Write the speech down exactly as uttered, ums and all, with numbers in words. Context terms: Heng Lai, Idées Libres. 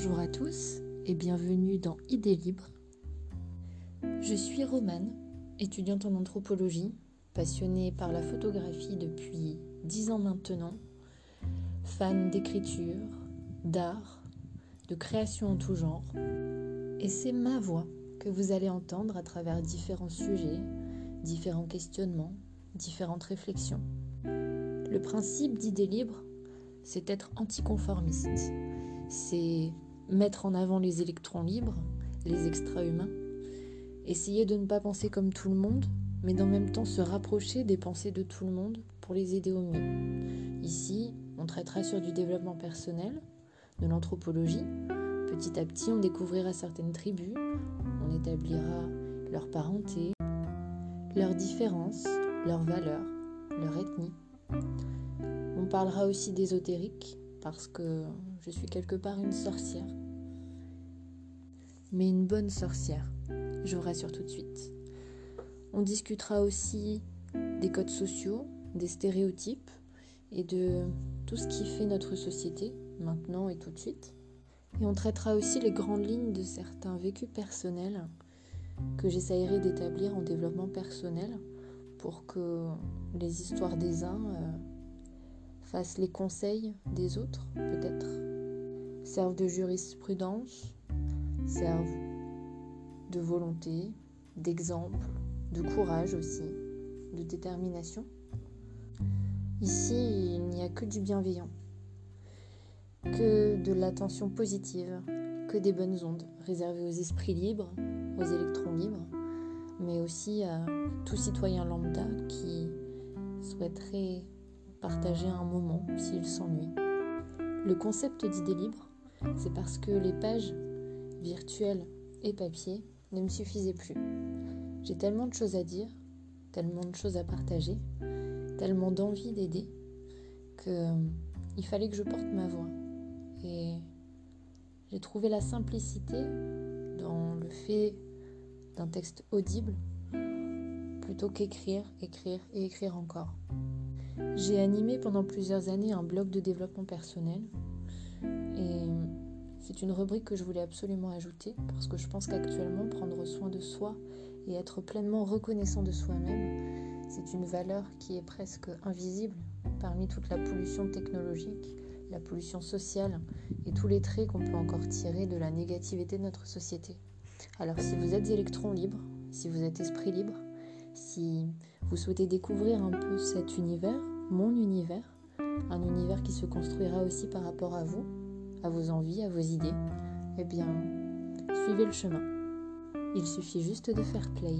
Bonjour à tous et bienvenue dans Idées Libres. Je suis Romane, étudiante en anthropologie, passionnée par la photographie depuis dix ans maintenant, fan d'écriture, d'art, de création en tout genre. Et c'est ma voix que vous allez entendre à travers différents sujets, différents questionnements, différentes réflexions. Le principe d'Idées Libres, c'est être anticonformiste. C'est mettre en avant les électrons libres, les extra-humains, essayer de ne pas penser comme tout le monde, mais d'en même temps se rapprocher des pensées de tout le monde pour les aider au mieux. Ici, on traitera sur du développement personnel, de l'anthropologie. Petit à petit, on découvrira certaines tribus, on établira leur parenté, leurs différences, leurs valeurs, leur ethnie. On parlera aussi d'ésotérique, parce que je suis quelque part une sorcière. Mais une bonne sorcière, je rassure tout de suite. On discutera aussi des codes sociaux, des stéréotypes et de tout ce qui fait notre société, maintenant et tout de suite. Et on traitera aussi les grandes lignes de certains vécus personnels que j'essaierai d'établir en développement personnel pour que les histoires des uns euh, fassent les conseils des autres, peut-être, servent de jurisprudence, servent de volonté, d'exemple, de courage aussi, de détermination. Ici, il n'y a que du bienveillant, que de l'attention positive, que des bonnes ondes réservées aux esprits libres, aux électrons libres, mais aussi à tout citoyen lambda qui souhaiterait partager un moment s'il s'ennuie. Le concept d'idées libres, c'est parce que les pages virtuelles et papier ne me suffisaient plus. J'ai tellement de choses à dire, tellement de choses à partager, tellement d'envie d'aider, qu'il fallait que je porte ma voix. Et j'ai trouvé la simplicité dans le fait d'un texte audible, plutôt qu'écrire, écrire et écrire encore. J'ai animé pendant plusieurs années un blog de développement personnel et c'est une rubrique que je voulais absolument ajouter parce que je pense qu'actuellement prendre soin de soi et être pleinement reconnaissant de soi-même, c'est une valeur qui est presque invisible parmi toute la pollution technologique, la pollution sociale et tous les traits qu'on peut encore tirer de la négativité de notre société. Alors si vous êtes électron libre, si vous êtes esprit libre, si vous souhaitez découvrir un peu cet univers, mon univers, un univers qui se construira aussi par rapport à vous, à vos envies, à vos idées, eh bien, suivez le chemin. Il suffit juste de faire play.